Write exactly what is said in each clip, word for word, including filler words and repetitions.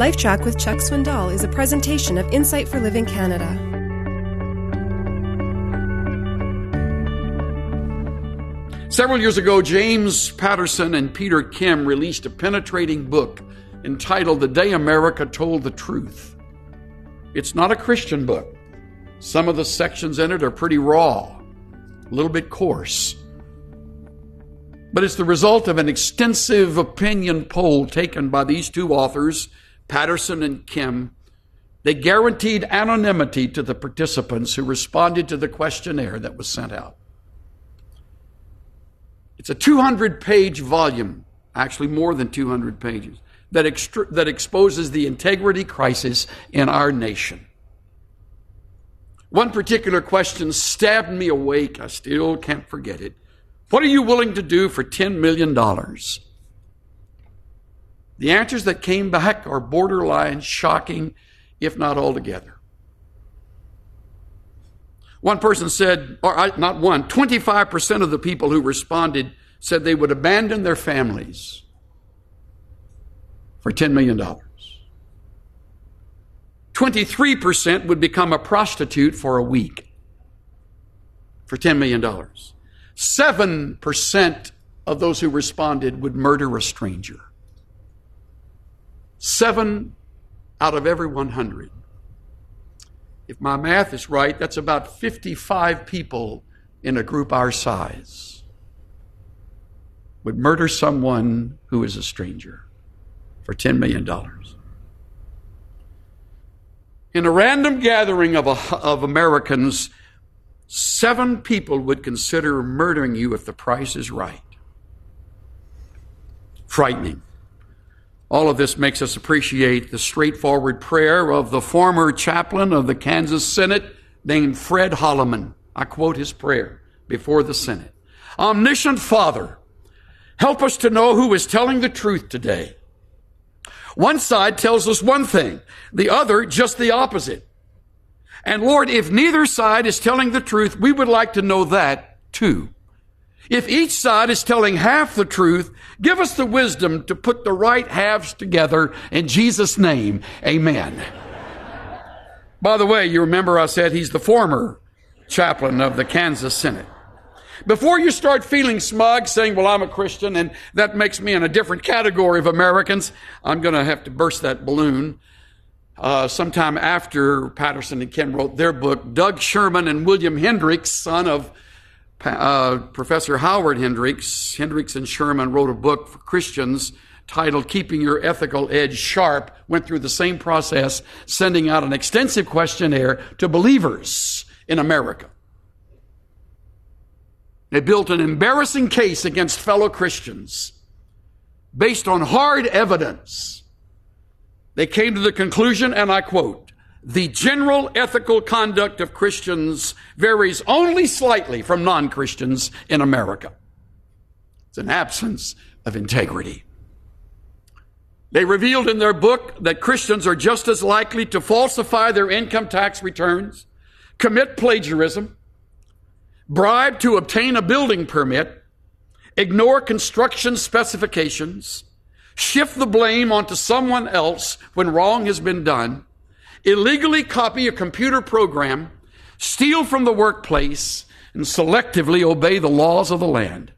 LifeTrack with Chuck Swindoll is a presentation of Insight for Living Canada. Several years ago, James Patterson and Peter Kim released a penetrating book entitled The Day America Told the Truth. It's not a Christian book. Some of the sections in it are pretty raw, a little bit coarse. But it's the result of an extensive opinion poll taken by these two authors, Patterson and Kim. They guaranteed anonymity to the participants who responded to the questionnaire that was sent out. It's a two hundred page volume, actually more than two hundred pages, that extr- that exposes the integrity crisis in our nation. One particular question stabbed me awake. I still can't forget it. What are you willing to do for ten million dollars? The answers that came back are borderline shocking, if not altogether. One person said, or not one, twenty-five percent of the people who responded said they would abandon their families for ten million dollars. twenty-three percent would become a prostitute for a week for ten million dollars. seven percent of those who responded would murder a stranger. Seven out of every one hundred. If my math is right, that's about fifty-five people in a group our size would murder someone who is a stranger for ten million dollars. In a random gathering of, a, of Americans, seven people would consider murdering you if the price is right. Frightening. All of this makes us appreciate the straightforward prayer of the former chaplain of the Kansas Senate named Fred Holloman. I quote his prayer before the Senate. Omniscient Father, help us to know who is telling the truth today. One side tells us one thing, the other just the opposite. And Lord, if neither side is telling the truth, we would like to know that too. If each side is telling half the truth, give us the wisdom to put the right halves together in Jesus' name. Amen. By the way, you remember I said he's the former chaplain of the Kansas Senate. Before you start feeling smug, saying, well, I'm a Christian and that makes me in a different category of Americans, I'm going to have to burst that balloon. Uh, sometime after Patterson and Kim wrote their book, Doug Sherman and William Hendricks, son of uh, Professor Howard Hendricks, Hendricks and Sherman wrote a book for Christians titled Keeping Your Ethical Edge Sharp, went through the same process, sending out an extensive questionnaire to believers in America. They built an embarrassing case against fellow Christians based on hard evidence. They came to the conclusion, and I quote, the general ethical conduct of Christians varies only slightly from non-Christians in America. It's an absence of integrity. They revealed in their book that Christians are just as likely to falsify their income tax returns, commit plagiarism, bribe to obtain a building permit, ignore construction specifications, shift the blame onto someone else when wrong has been done, illegally copy a computer program, steal from the workplace, and selectively obey the laws of the land.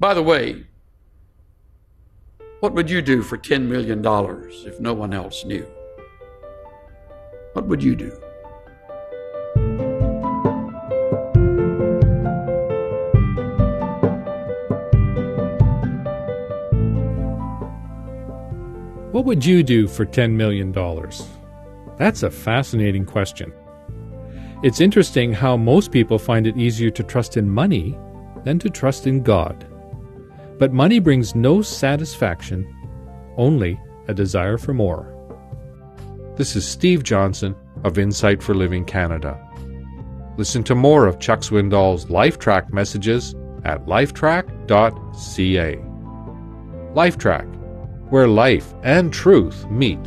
By the way, what would you do for ten million dollars if no one else knew? What would you do? What would you do for ten million dollars? That's a fascinating question. It's interesting how most people find it easier to trust in money than to trust in God. But money brings no satisfaction, only a desire for more. This is Steve Johnson of Insight for Living Canada. Listen to more of Chuck Swindoll's LifeTrack messages at lifetrack dot c a. LifeTrack, where life and truth meet.